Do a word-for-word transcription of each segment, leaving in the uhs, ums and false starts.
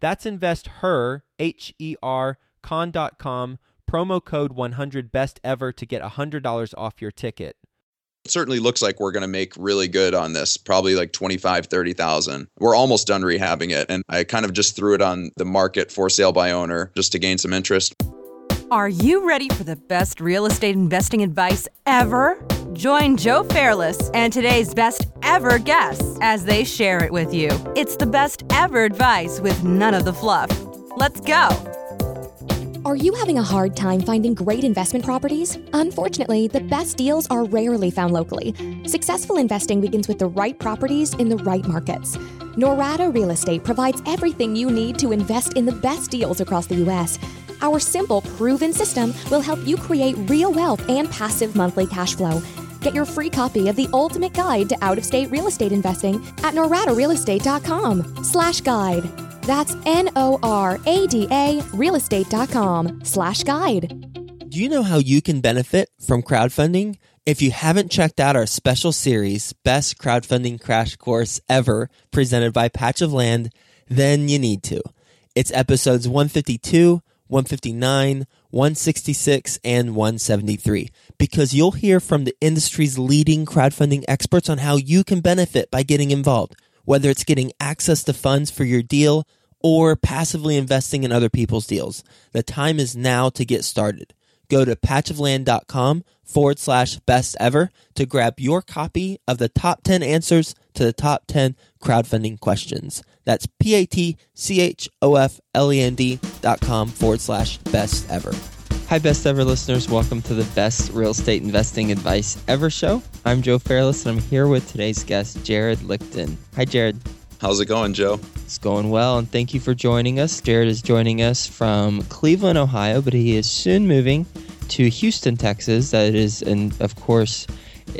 That's InvestHer, H E R, con dot com, promo code one hundred best ever to get one hundred dollars off your ticket. It certainly looks like we're going to make really good on this, probably like twenty-five, thirty thousand. We're almost done rehabbing it, and I kind of just threw it on the market for sale by owner just to gain some interest. Are you ready for the best real estate investing advice ever? Join Joe Fairless and today's best ever guests as they share it with you. It's the best ever advice with none of the fluff. Let's go. Are you having a hard time finding great investment properties? Unfortunately, the best deals are rarely found locally. Successful investing begins with the right properties in the right markets. Norada Real Estate provides everything you need to invest in the best deals across the U S Our simple, proven system will help you create real wealth and passive monthly cash flow. Get your free copy of the Ultimate Guide to Out-of-State Real Estate Investing at norada real estate dot com slash guide. That's N O R A D A real estate dot com slash guide. Do you know how you can benefit from crowdfunding? If you haven't checked out our special series, Best Crowdfunding Crash Course Ever, presented by Patch of Land, then you need to. It's episodes one fifty-two, one fifty-nine, one sixty-six, and one seventy-three, because you'll hear from the industry's leading crowdfunding experts on how you can benefit by getting involved, whether it's getting access to funds for your deal or passively investing in other people's deals. The time is now to get started. Go to patch of land dot com forward slash best ever to grab your copy of the top ten answers to the top ten crowdfunding questions. That's P A T C H O F L E N D dot com forward slash best ever. Hi, best ever listeners. Welcome to the Best Real Estate Investing Advice Ever show. I'm Joe Fairless, and I'm here with today's guest, Jared Lichten. Hi, Jared. How's it going, Joe? It's going well, and thank you for joining us. Jared is joining us from Cleveland, Ohio, but he is soon moving to Houston, Texas. That is, and of course,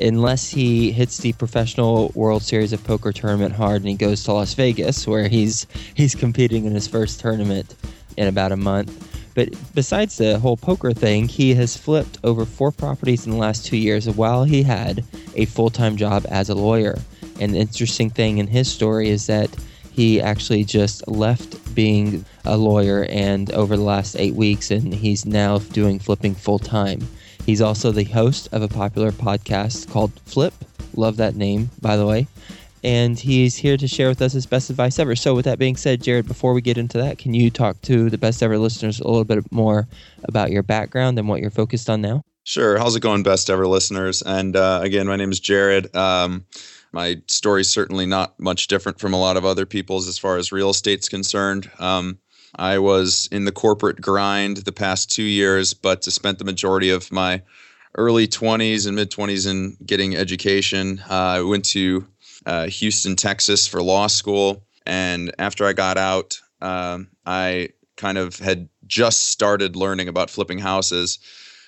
unless he hits the Professional World Series of Poker tournament hard and he goes to Las Vegas, where he's he's competing in his first tournament in about a month. But besides the whole poker thing, he has flipped over four properties in the last two years while he had a full-time job as a lawyer. And the interesting thing in his story is that he actually just left being a lawyer and over the last eight weeks, and he's now doing flipping full-time. He's also the host of a popular podcast called Flip. Love that name, by the way. And he's here to share with us his best advice ever. So with that being said, Jared, before we get into that, can you talk to the best ever listeners a little bit more about your background and what you're focused on now? Sure. How's it going, best ever listeners? And uh, again, my name is Jared. Um, my story's certainly not much different from a lot of other people's as far as real estate's concerned. Um, I was in the corporate grind the past two years, but spent the majority of my early twenties and mid-twenties in getting education. Uh, I went to Uh, Houston, Texas for law school. And after I got out, um, I kind of had just started learning about flipping houses.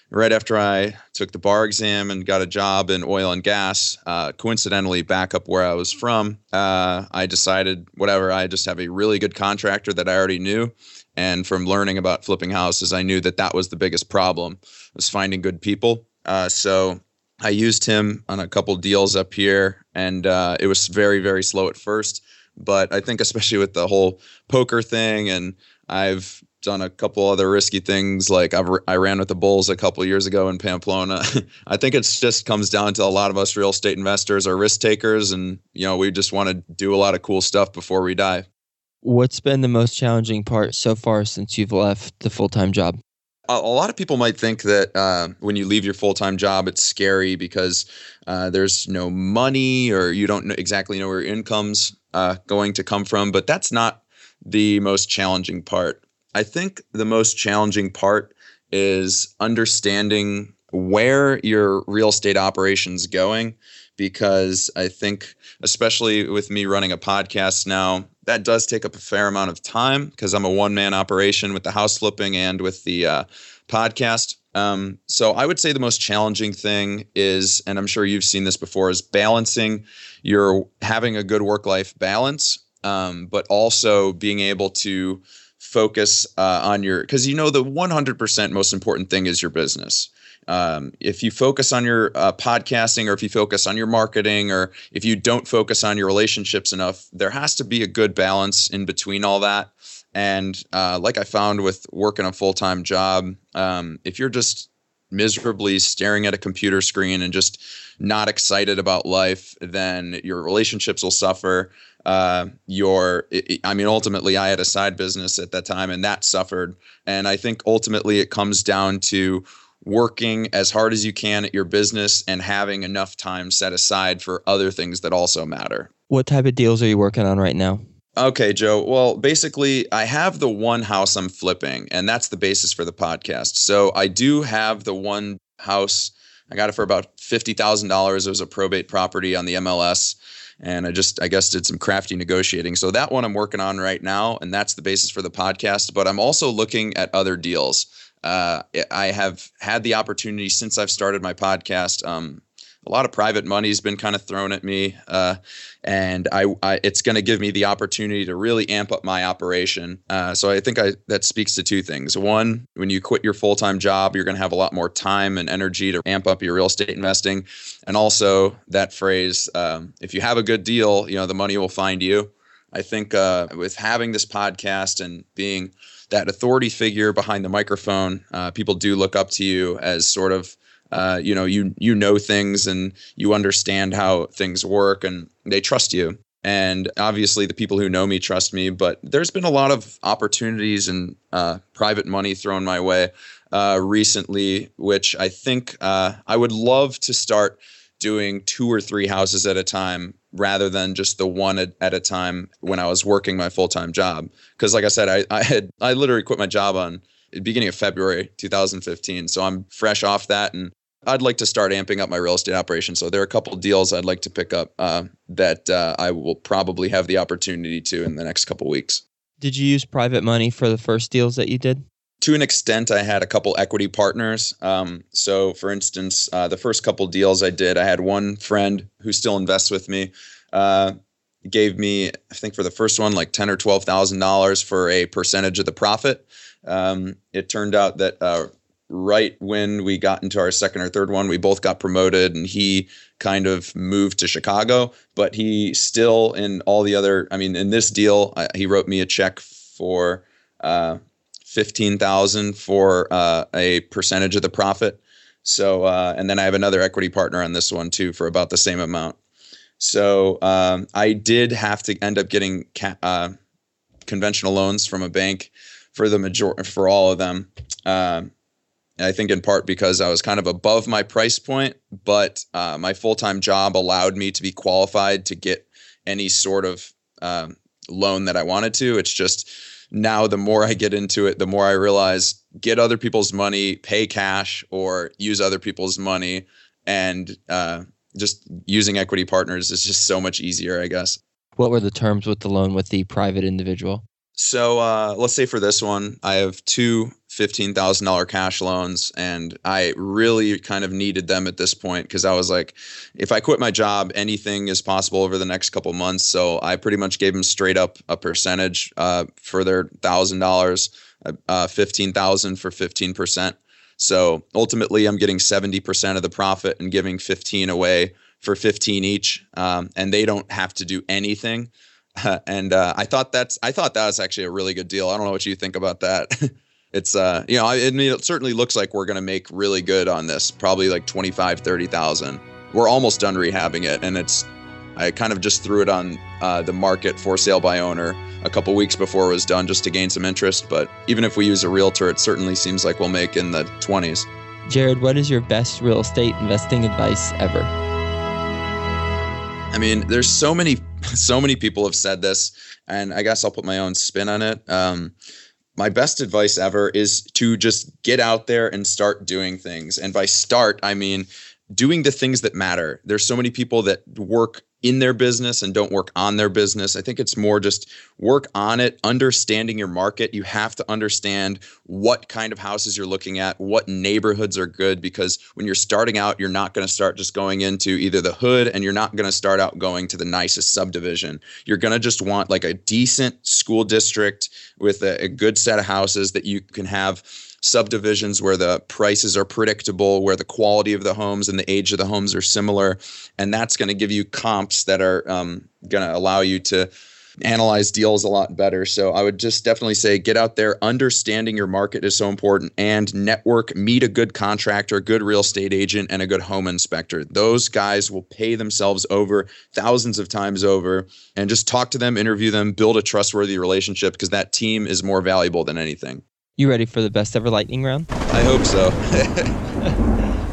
Right after I took the bar exam and got a job in oil and gas, uh, coincidentally back up where I was from, uh, I decided, whatever, I just have a really good contractor that I already knew. And from learning about flipping houses, I knew that that was the biggest problem, was finding good people. Uh, so I used him on a couple deals up here, and uh, it was very, very slow at first. But I think especially with the whole poker thing, and I've done a couple other risky things, like I've, I ran with the Bulls a couple years ago in Pamplona. I think it's just comes down to a lot of us real estate investors are risk takers, and you know we just want to do a lot of cool stuff before we die. What's been the most challenging part so far since you've left the full-time job? a lot of people might think that uh, when you leave your full-time job, it's scary because uh, there's no money or you don't exactly know where your income's uh, going to come from. But that's not the most challenging part. I think the most challenging part is understanding where your real estate operation's going, because I think, especially with me running a podcast now, that does take up a fair amount of time because I'm a one-man operation with the house flipping and with the uh, podcast. Um, so I would say the most challenging thing is, and I'm sure you've seen this before, is balancing your having a good work-life balance, um, but also being able to focus uh, on your, because you know the one hundred percent most important thing is your business. Um, if you focus on your uh, podcasting, or if you focus on your marketing, or if you don't focus on your relationships enough, there has to be a good balance in between all that. And uh, like I found with working a full-time job, um, if you're just miserably staring at a computer screen and just not excited about life, then your relationships will suffer. Uh, your, I mean, ultimately I had a side business at that time and that suffered. And I think ultimately it comes down to working as hard as you can at your business and having enough time set aside for other things that also matter. What type of deals are you working on right now? Okay, Joe. Well, basically, I have the one house I'm flipping, and that's the basis for the podcast. So I do have the one house. I got it for about fifty thousand dollars. It was a probate property on the M L S. And I just, I guess, did some crafty negotiating. So that one I'm working on right now, and that's the basis for the podcast. But I'm also looking at other deals. Uh, I have had the opportunity since I've started my podcast. Um, a lot of private money has been kind of thrown at me, uh, and I, I it's going to give me the opportunity to really amp up my operation. Uh, so I think I, that speaks to two things. One, when you quit your full-time job, you're going to have a lot more time and energy to amp up your real estate investing. And also that phrase, um, if you have a good deal, you know, the money will find you. I think uh, with having this podcast and being that authority figure behind the microphone, uh, people do look up to you as sort of, uh, you know, you you know things and you understand how things work and they trust you. And obviously the people who know me trust me, but there's been a lot of opportunities and uh, private money thrown my way uh, recently, which I think uh, I would love to start doing two or three houses at a time rather than just the one at, at a time when I was working my full-time job. Because like I said, I, I had I literally quit my job on the beginning of February two thousand fifteen. So I'm fresh off that. And I'd like to start amping up my real estate operation. So there are a couple of deals I'd like to pick up uh, that uh, I will probably have the opportunity to in the next couple of weeks. Did you use private money for the first deals that you did? To an extent, I had a couple equity partners. Um, so, for instance, uh, the first couple deals I did, I had one friend who still invests with me, uh, gave me, I think for the first one, like ten thousand dollars or twelve thousand dollars for a percentage of the profit. Um, it turned out that uh, right when we got into our second or third one, we both got promoted and he kind of moved to Chicago. But he still, in all the other, I mean, in this deal, I, he wrote me a check for Uh, fifteen thousand dollars for uh, a percentage of the profit. So, uh, and then I have another equity partner on this one too for about the same amount. So um, I did have to end up getting ca- uh, conventional loans from a bank for the major for all of them. Um, and I think in part because I was kind of above my price point, but uh, my full-time job allowed me to be qualified to get any sort of um, loan that I wanted to. It's just, now, the more I get into it, the more I realize get other people's money, pay cash, or use other people's money. And uh, just using equity partners is just so much easier, I guess. What were the terms with the loan with the private individual? So uh, let's say for this one, I have two fifteen thousand dollars cash loans, and I really kind of needed them at this point because I was like, if I quit my job, anything is possible over the next couple months. So I pretty much gave them straight up a percentage uh, for their one thousand dollars, uh, fifteen thousand dollars for fifteen percent. So ultimately, I'm getting seventy percent of the profit and giving fifteen away for fifteen each, um, and they don't have to do anything. Uh, and uh, I thought that's I thought that was actually a really good deal. I don't know what you think about that. It's uh, you know, I, I mean, it certainly looks like we're gonna make really good on this. Probably like twenty-five, thirty thousand. We're almost done rehabbing it, and it's I kind of just threw it on uh, the market for sale by owner a couple weeks before it was done just to gain some interest. But even if we use a realtor, it certainly seems like we'll make in the twenties. Jared, what is your best real estate investing advice ever? I mean, there's so many, so many people have said this, and I guess I'll put my own spin on it. Um, my best advice ever is to just get out there and start doing things. And by start, I mean doing the things that matter. There's so many people that work in their business and don't work on their business. I think it's more just work on it, understanding your market. You have to understand what kind of houses you're looking at, what neighborhoods are good, because when you're starting out, you're not going to start just going into either the hood, and you're not going to start out going to the nicest subdivision. You're going to just want like a decent school district with a, a good set of houses that you can have subdivisions where the prices are predictable, where the quality of the homes and the age of the homes are similar. And that's going to give you comps that are um, going to allow you to analyze deals a lot better. So I would just definitely say get out there. Understanding your market is so important, and network, meet a good contractor, good real estate agent, and a good home inspector. Those guys will pay themselves over thousands of times over, and just talk to them, interview them, build a trustworthy relationship, because that team is more valuable than anything. You ready for the best ever lightning round? I hope so.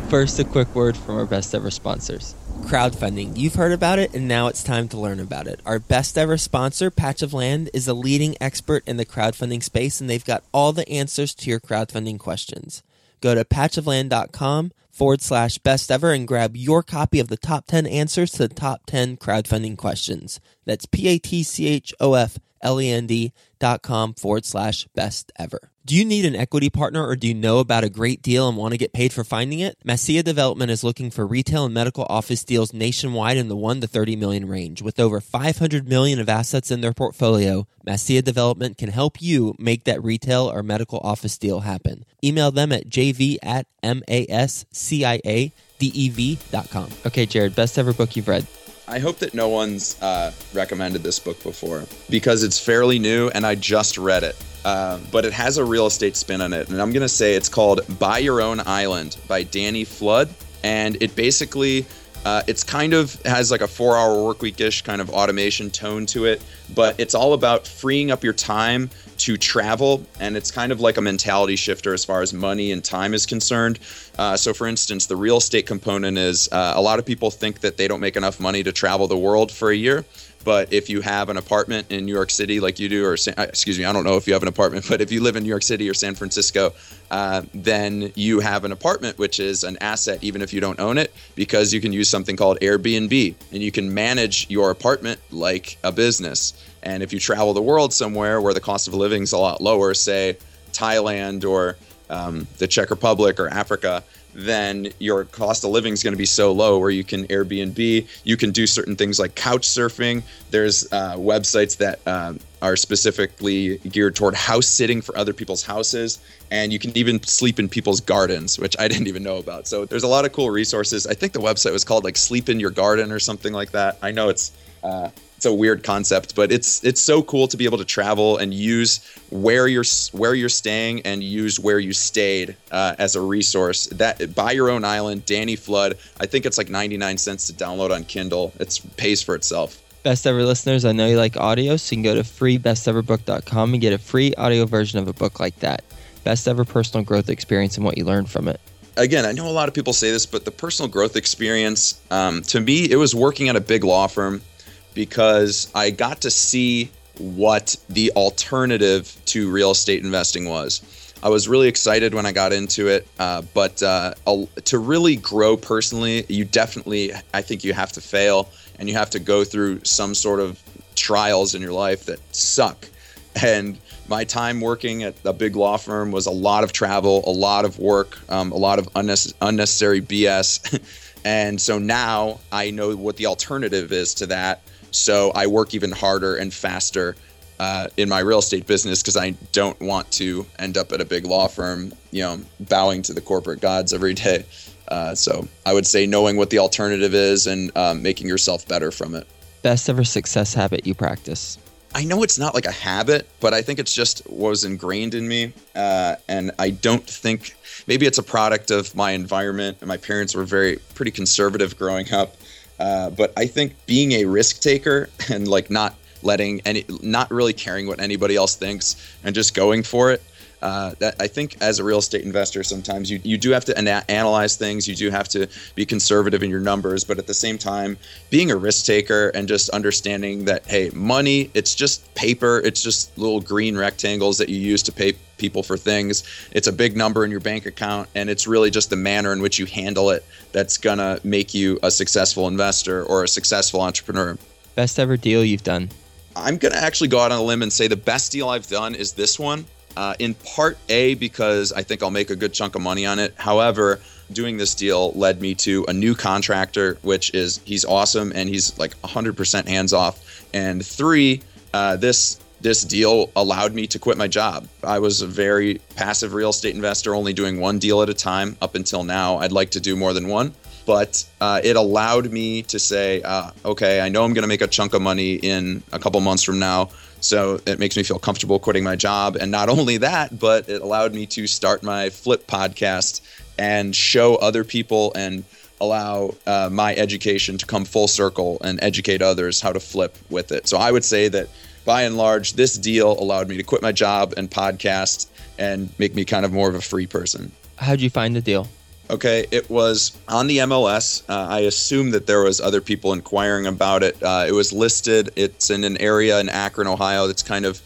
First, a quick word from our best ever sponsors. Crowdfunding. You've heard about it, and now it's time to learn about it. Our best ever sponsor, Patch of Land, is a leading expert in the crowdfunding space, and they've got all the answers to your crowdfunding questions. Go to patch of land dot com forward slash best ever and grab your copy of the top ten answers to the top ten crowdfunding questions. That's P-A-T-C-H-O-F-L-E-N-D dot com forward slash best ever. Do you need an equity partner, or do you know about a great deal and want to get paid for finding it? Mascia Development is looking for retail and medical office deals nationwide in the one to thirty million range. With over five hundred million of assets in their portfolio, Mascia Development can help you make that retail or medical office deal happen. Email them at j v at m a s c i a d e v dot com. Okay, Jared, best ever book you've read. I hope that no one's uh, recommended this book before, because it's fairly new and I just read it, uh, but it has a real estate spin on it. And I'm going to say it's called Buy Your Own Island by Danny Flood. And it basically, uh, it's kind of has like a four hour workweekish kind of automation tone to it, but it's all about freeing up your time to travel. And it's kind of like a mentality shifter as far as money and time is concerned. Uh, so for instance, the real estate component is uh, a lot of people think that they don't make enough money to travel the world for a year. But if you have an apartment in New York City like you do, or excuse me, I don't know if you have an apartment, but if you live in New York City or San Francisco, uh, then you have an apartment, which is an asset, even if you don't own it, because you can use something called Airbnb, and you can manage your apartment like a business. And if you travel the world somewhere where the cost of living is a lot lower, say Thailand or um, the Czech Republic or Africa, then your cost of living is going to be so low where you can Airbnb, you can do certain things like couch surfing. There's uh, websites that um, are specifically geared toward house sitting for other people's houses. And you can even sleep in people's gardens, which I didn't even know about. So there's a lot of cool resources. I think the website was called like Sleep in Your Garden or something like that. I know it's uh, it's a weird concept, but it's it's so cool to be able to travel and use where you're where you're staying and use where you stayed uh, as a resource. That Buy Your Own Island, Danny Flood. I think it's like ninety-nine cents to download on Kindle. It pays for itself. Best ever listeners, I know you like audio, so you can go to free best ever book dot com and get a free audio version of a book like that. Best ever personal growth experience and what you learned from it. Again, I know a lot of people say this, but the personal growth experience, um, to me, it was working at a big law firm, because I got to see what the alternative to real estate investing was. I was really excited when I got into it, uh, but uh, to really grow personally, you definitely, I think you have to fail, and you have to go through some sort of trials in your life that suck. And my time working at a big law firm was a lot of travel, a lot of work, um, a lot of unnecessary B S. And so now I know what the alternative is to that. So I work even harder and faster uh, in my real estate business, because I don't want to end up at a big law firm, you know, bowing to the corporate gods every day. Uh, so I would say knowing what the alternative is and um, making yourself better from it. Best ever success habit you practice. I know it's not like a habit, but I think it's just what was ingrained in me. Uh, and I don't think, maybe it's a product of my environment. My parents were very, pretty conservative growing up. Uh, but I think being a risk taker and like not letting any, not really caring what anybody else thinks and just going for it. Uh, that I think as a real estate investor, sometimes you, you do have to ana- analyze things. You do have to be conservative in your numbers, but at the same time, being a risk taker and just understanding that, hey, money, it's just paper. It's just little green rectangles that you use to pay people for things. It's a big number in your bank account, and it's really just the manner in which you handle it that's going to make you a successful investor or a successful entrepreneur. Best ever deal you've done? I'm going to actually go out on a limb and say the best deal I've done is this one. Uh, in part A, because I think I'll make a good chunk of money on it. However, doing this deal led me to a new contractor, which is, he's awesome and he's like one hundred percent hands off. And three, uh, this this deal allowed me to quit my job. I was a very passive real estate investor, only doing one deal at a time up until now. I'd like to do more than one. But uh, it allowed me to say, uh, okay, I know I'm going to make a chunk of money in a couple months from now. So it makes me feel comfortable quitting my job. And not only that, but it allowed me to start my Flip podcast and show other people and allow uh, my education to come full circle and educate others how to flip with it. So I would say that by and large, this deal allowed me to quit my job and podcast and make me kind of more of a free person. How'd you find the deal? Okay, it was on the M L S. Uh, I assume that there was other people inquiring about it. Uh, it was listed. It's in an area in Akron, Ohio. That's kind of,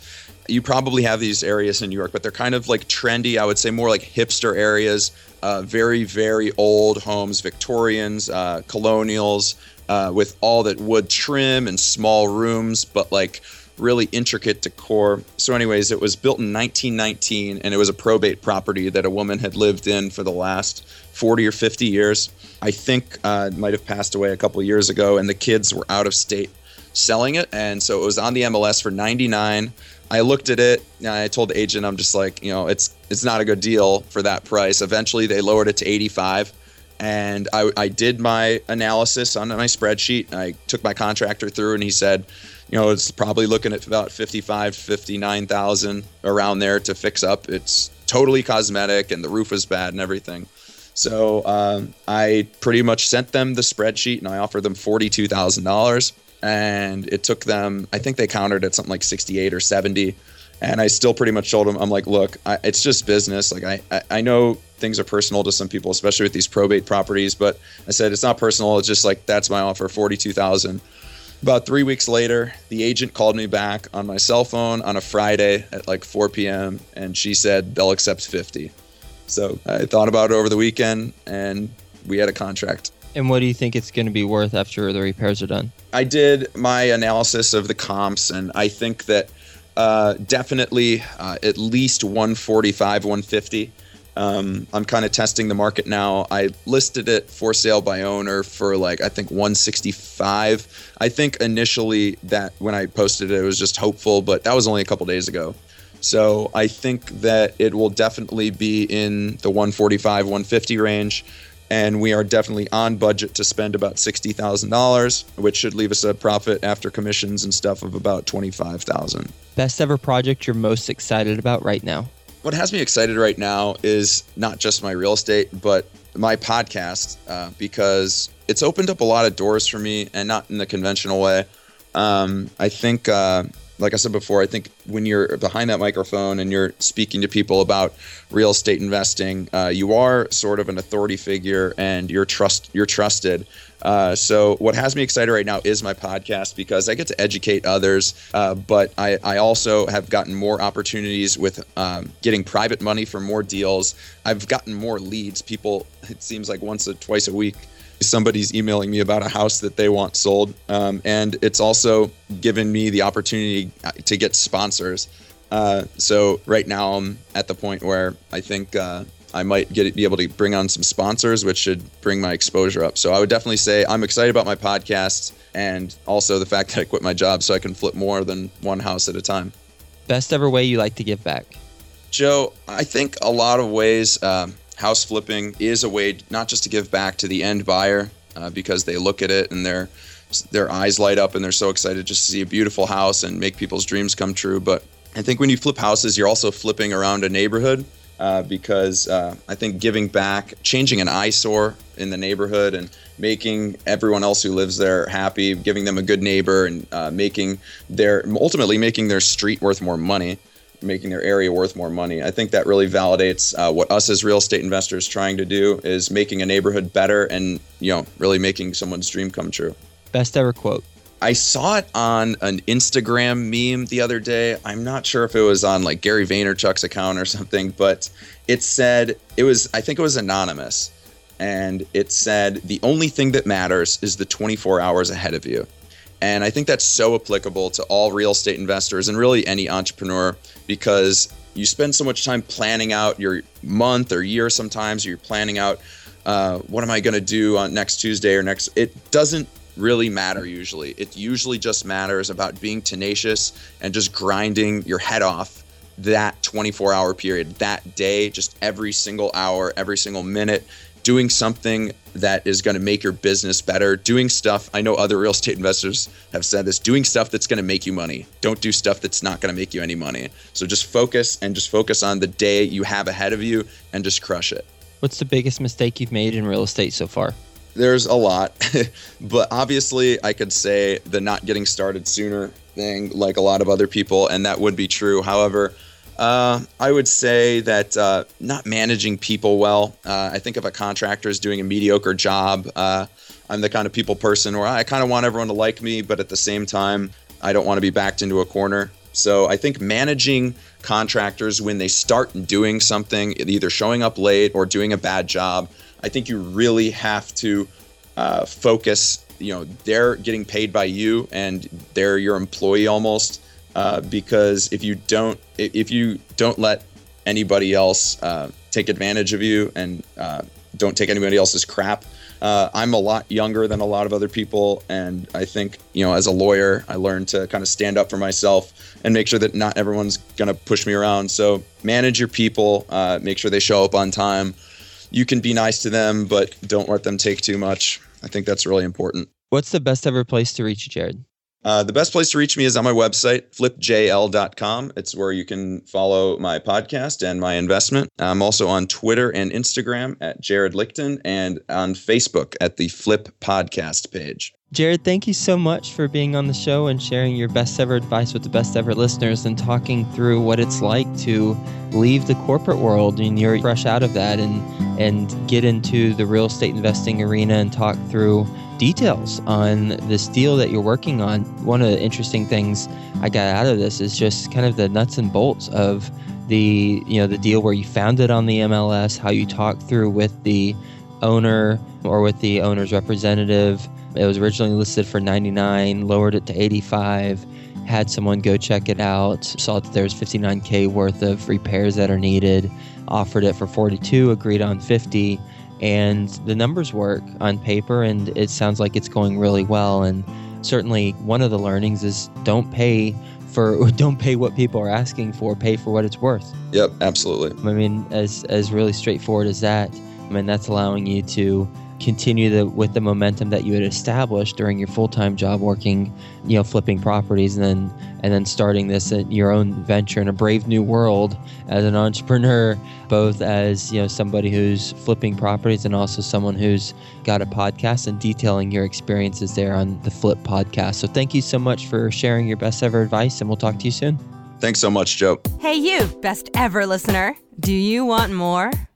you probably have these areas in New York, but they're kind of like trendy. I would say more like hipster areas, uh, very, very old homes, Victorians, uh, colonials, uh, with all that wood trim and small rooms, but like really intricate decor. So anyways, it was built in nineteen nineteen, and it was a probate property that a woman had lived in for the last forty or fifty years. I think uh, might have passed away a couple of years ago, and the kids were out of state selling it. And so it was on the M L S for ninety-nine dollars. I looked at it and I told the agent, I'm just like, you know, it's it's not a good deal for that price. Eventually they lowered it to eighty-five dollars. And I, I did my analysis on my spreadsheet. I took my contractor through, and he said, you know, it's probably looking at about fifty-five, fifty-nine thousand around there to fix up. It's totally cosmetic, and the roof is bad and everything. So um, I pretty much sent them the spreadsheet, and I offered them forty-two thousand dollars. And it took them, I think they countered at something like sixty-eight or seventy. And I still pretty much told them, I'm like, look, I, it's just business. Like, I, I, I know things are personal to some people, especially with these probate properties. But I said, it's not personal. It's just like, that's my offer, forty-two thousand dollars. About three weeks later, the agent called me back on my cell phone on a Friday at like four p.m. And she said, they'll accept fifty dollars. So I thought about it over the weekend, and we had a contract. And what do you think it's going to be worth after the repairs are done? I did my analysis of the comps, and I think that Uh, definitely uh, at least one forty-five, one fifty. Um, I'm kind of testing the market now. I listed it for sale by owner for like, I think one sixty-five. I think initially that when I posted it, it was just hopeful, but that was only a couple days ago. So I think that it will definitely be in the one forty-five, one fifty range. And we are definitely on budget to spend about sixty thousand dollars, which should leave us a profit after commissions and stuff of about twenty-five thousand dollars. Best ever project you're most excited about right now? What has me excited right now is not just my real estate, but my podcast, uh, because it's opened up a lot of doors for me, and not in the conventional way. Um, I think, uh, like I said before, I think when you're behind that microphone and you're speaking to people about real estate investing, uh, you are sort of an authority figure, and you're trust you're trusted. Uh, so what has me excited right now is my podcast, because I get to educate others. Uh, but I, I also have gotten more opportunities with um, getting private money for more deals. I've gotten more leads. People, it seems like once or twice a week, somebody's emailing me about a house that they want sold. Um, and it's also given me the opportunity to get sponsors. Uh, so right now I'm at the point where I think uh, I might get be able to bring on some sponsors, which should bring my exposure up. So I would definitely say I'm excited about my podcast, and also the fact that I quit my job so I can flip more than one house at a time. Best ever way you like to give back? Joe, I think a lot of ways... Um, House flipping is a way not just to give back to the end buyer, uh, because they look at it and their their eyes light up and they're so excited just to see a beautiful house and make people's dreams come true. But I think when you flip houses, you're also flipping around a neighborhood. uh, because uh, I think giving back, changing an eyesore in the neighborhood and making everyone else who lives there happy, giving them a good neighbor, and uh, making their ultimately making their street worth more money, making their area worth more money. I think that really validates uh, what us as real estate investors trying to do is making a neighborhood better and, you know, really making someone's dream come true. Best ever quote. I saw it on an Instagram meme the other day. I'm not sure if it was on like Gary Vaynerchuk's account or something, but it said, it was, I think it was anonymous. And it said, the only thing that matters is the twenty-four hours ahead of you. And I think that's so applicable to all real estate investors and really any entrepreneur, because you spend so much time planning out your month or year. Sometimes you're planning out, uh, what am I going to do on next Tuesday or next? It doesn't really matter usually. It usually just matters about being tenacious and just grinding your head off that twenty-four hour period, that day, just every single hour, every single minute, doing something that is going to make your business better, doing stuff. I know other real estate investors have said this, doing stuff that's going to make you money. Don't do stuff that's not going to make you any money. So just focus and just focus on the day you have ahead of you and just crush it. What's the biggest mistake you've made in real estate so far? There's a lot, but obviously I could say the not getting started sooner thing like a lot of other people, and that would be true. However, Uh, I would say that uh, not managing people well. Uh, I think if a contractor is doing a mediocre job, uh, I'm the kind of people person where I kind of want everyone to like me, but at the same time, I don't want to be backed into a corner. So I think managing contractors when they start doing something, either showing up late or doing a bad job, I think you really have to uh, focus. You know, they're getting paid by you and they're your employee almost. Uh, because if you don't, if you don't let anybody else uh, take advantage of you and uh, don't take anybody else's crap, uh, I'm a lot younger than a lot of other people, and I think, you know, as a lawyer, I learned to kind of stand up for myself and make sure that not everyone's going to push me around. So manage your people, uh, make sure they show up on time. You can be nice to them, but don't let them take too much. I think that's really important. What's the best ever place to reach you, Jared? Uh, the best place to reach me is on my website, flip j l dot com. It's where you can follow my podcast and my investment. I'm also on Twitter and Instagram at Jared Lichten and on Facebook at the Flip Podcast page. Jared, thank you so much for being on the show and sharing your best ever advice with the best ever listeners and talking through what it's like to leave the corporate world and you're fresh out of that and, and get into the real estate investing arena and talk through details on this deal that you're working on. One of the interesting things I got out of this is just kind of the nuts and bolts of the, you know, the deal where you found it on the M L S, how you talked through with the owner or with the owner's representative. It was originally listed for ninety-nine, lowered it to eighty-five, had someone go check it out, saw that there's fifty-nine K worth of repairs that are needed, offered it for forty-two, agreed on fifty. And the numbers work on paper, and it sounds like it's going really well. And certainly one of the learnings is don't pay for don't pay what people are asking for, pay for what it's worth. Yep, absolutely. I mean, as as really straightforward as that, I mean, that's allowing you to continue the, with the momentum that you had established during your full-time job working, you know, flipping properties and then and then starting this at your own venture in a brave new world as an entrepreneur, both as, you know, somebody who's flipping properties and also someone who's got a podcast and detailing your experiences there on the Flip Podcast. So thank you so much for sharing your best ever advice, and we'll talk to you soon. Thanks so much, Joe. Hey, you, best ever listener. Do you want more?